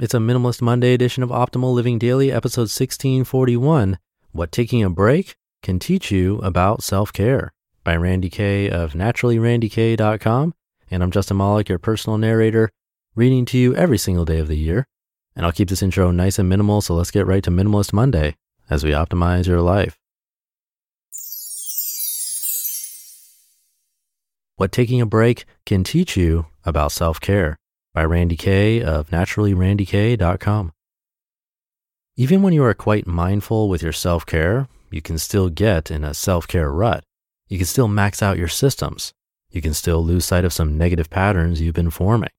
It's a Minimalist Monday edition of Optimal Living Daily, episode 1641, What Taking a Break Can Teach You About Self-Care, by Randi Kay of NaturallyRandiKay.com. And I'm Justin Malek, your personal narrator, reading to you every single day of the year. And I'll keep this intro nice and minimal, so let's get right to Minimalist Monday as we optimize your life. What Taking a Break Can Teach You About Self-Care, by Randi Kay of NaturallyRandiKay.com. Even when you are quite mindful with your self-care, you can still get in a self-care rut. You can still max out your systems. You can still lose sight of some negative patterns you've been forming.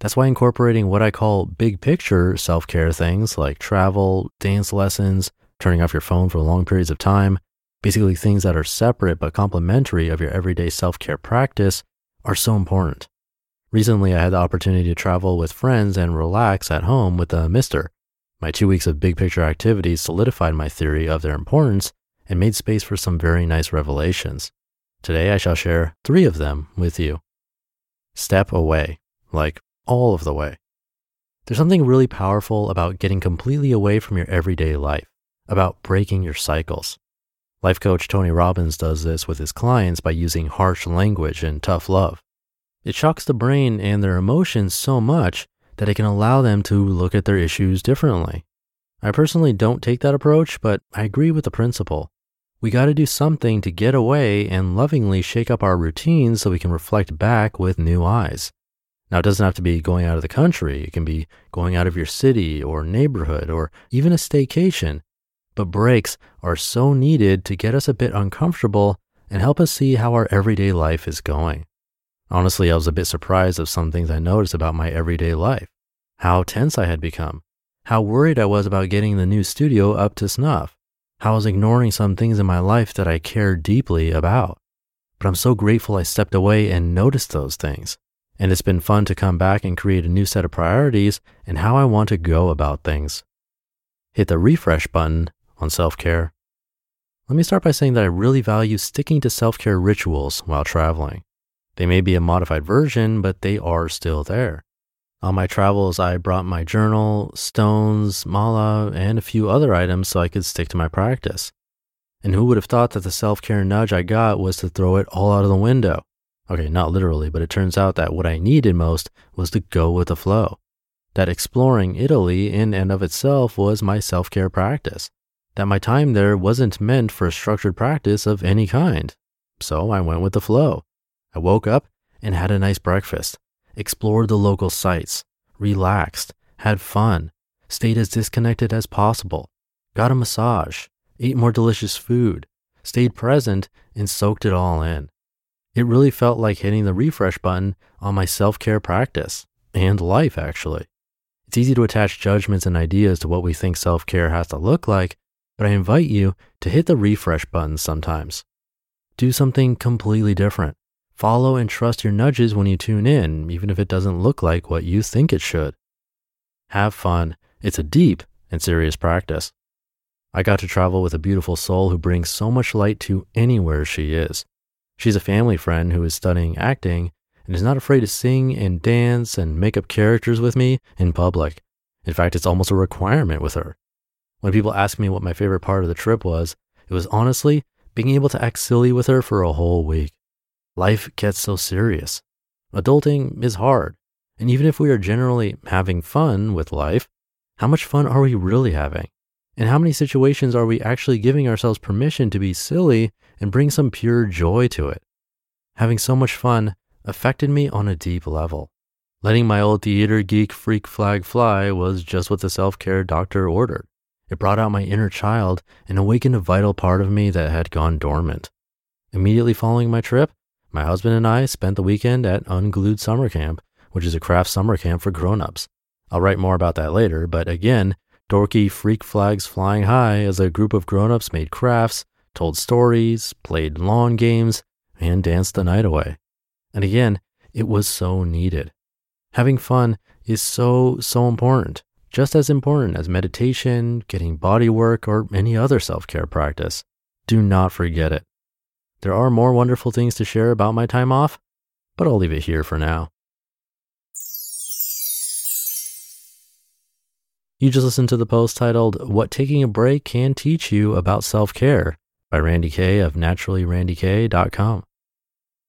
That's why incorporating what I call big picture self-care things like travel, dance lessons, turning off your phone for long periods of time, basically things that are separate but complementary of your everyday self-care practice, are so important. Recently, I had the opportunity to travel with friends and relax at home with a mister. My 2 weeks of big picture activities solidified my theory of their importance and made space for some very nice revelations. Today, I shall share 3 of them with you. Step away, like all of the way. There's something really powerful about getting completely away from your everyday life, about breaking your cycles. Life coach Tony Robbins does this with his clients by using harsh language and tough love. It shocks the brain and their emotions so much that it can allow them to look at their issues differently. I personally don't take that approach, but I agree with the principle. We got to do something to get away and lovingly shake up our routines so we can reflect back with new eyes. Now, it doesn't have to be going out of the country. It can be going out of your city or neighborhood or even a staycation. But breaks are so needed to get us a bit uncomfortable and help us see how our everyday life is going. Honestly, I was a bit surprised of some things I noticed about my everyday life. How tense I had become. How worried I was about getting the new studio up to snuff. How I was ignoring some things in my life that I cared deeply about. But I'm so grateful I stepped away and noticed those things. And it's been fun to come back and create a new set of priorities and how I want to go about things. Hit the refresh button on self-care. Let me start by saying that I really value sticking to self-care rituals while traveling. They may be a modified version, but they are still there. On my travels, I brought my journal, stones, mala, and a few other items so I could stick to my practice. And who would have thought that the self-care nudge I got was to throw it all out of the window? Okay, not literally, but it turns out that what I needed most was to go with the flow. That exploring Italy in and of itself was my self-care practice. That my time there wasn't meant for a structured practice of any kind. So I went with the flow. I woke up and had a nice breakfast, explored the local sites, relaxed, had fun, stayed as disconnected as possible, got a massage, ate more delicious food, stayed present, and soaked it all in. It really felt like hitting the refresh button on my self-care practice and life, actually. It's easy to attach judgments and ideas to what we think self-care has to look like, but I invite you to hit the refresh button sometimes. Do something completely different. Follow and trust your nudges when you tune in, even if it doesn't look like what you think it should. Have fun. It's a deep and serious practice. I got to travel with a beautiful soul who brings so much light to anywhere she is. She's a family friend who is studying acting and is not afraid to sing and dance and make up characters with me in public. In fact, it's almost a requirement with her. When people ask me what my favorite part of the trip was, it was honestly being able to act silly with her for a whole week. Life gets so serious. Adulting is hard. And even if we are generally having fun with life, how much fun are we really having? And how many situations are we actually giving ourselves permission to be silly and bring some pure joy to it? Having so much fun affected me on a deep level. Letting my old theater geek freak flag fly was just what the self-care doctor ordered. It brought out my inner child and awakened a vital part of me that had gone dormant. Immediately following my trip, my husband and I spent the weekend at Unglued Summer Camp, which is a craft summer camp for grown-ups. I'll write more about that later, but again, dorky freak flags flying high as a group of grown-ups made crafts, told stories, played lawn games, and danced the night away. And again, it was so needed. Having fun is so important, just as important as meditation, getting body work, or any other self-care practice. Do not forget it. There are more wonderful things to share about my time off, but I'll leave it here for now. You just listened to the post titled, What Taking a Break Can Teach You About Self-Care by Randi Kay of NaturallyRandiKay.com.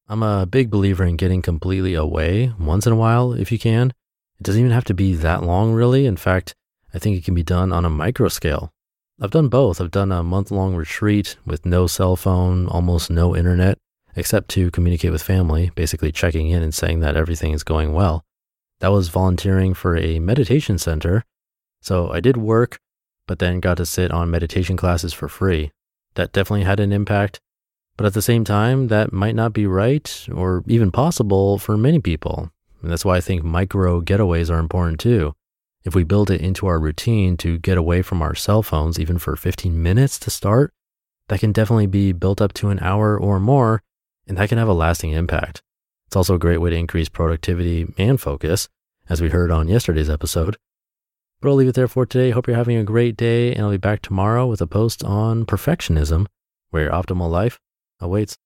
I'm a big believer in getting completely away once in a while if you can. It doesn't even have to be that long, really. In fact, I think it can be done on a micro scale. I've done both. I've done a month-long retreat with no cell phone, almost no internet, except to communicate with family, basically checking in and saying that everything is going well. That was volunteering for a meditation center. So I did work, but then got to sit on meditation classes for free. That definitely had an impact. But at the same time, that might not be right or even possible for many people. And that's why I think micro getaways are important too. If we build it into our routine to get away from our cell phones, even for 15 minutes to start, that can definitely be built up to an hour or more, and that can have a lasting impact. It's also a great way to increase productivity and focus, as we heard on yesterday's episode. But I'll leave it there for today. Hope you're having a great day, and I'll be back tomorrow with a post on perfectionism, where your optimal life awaits.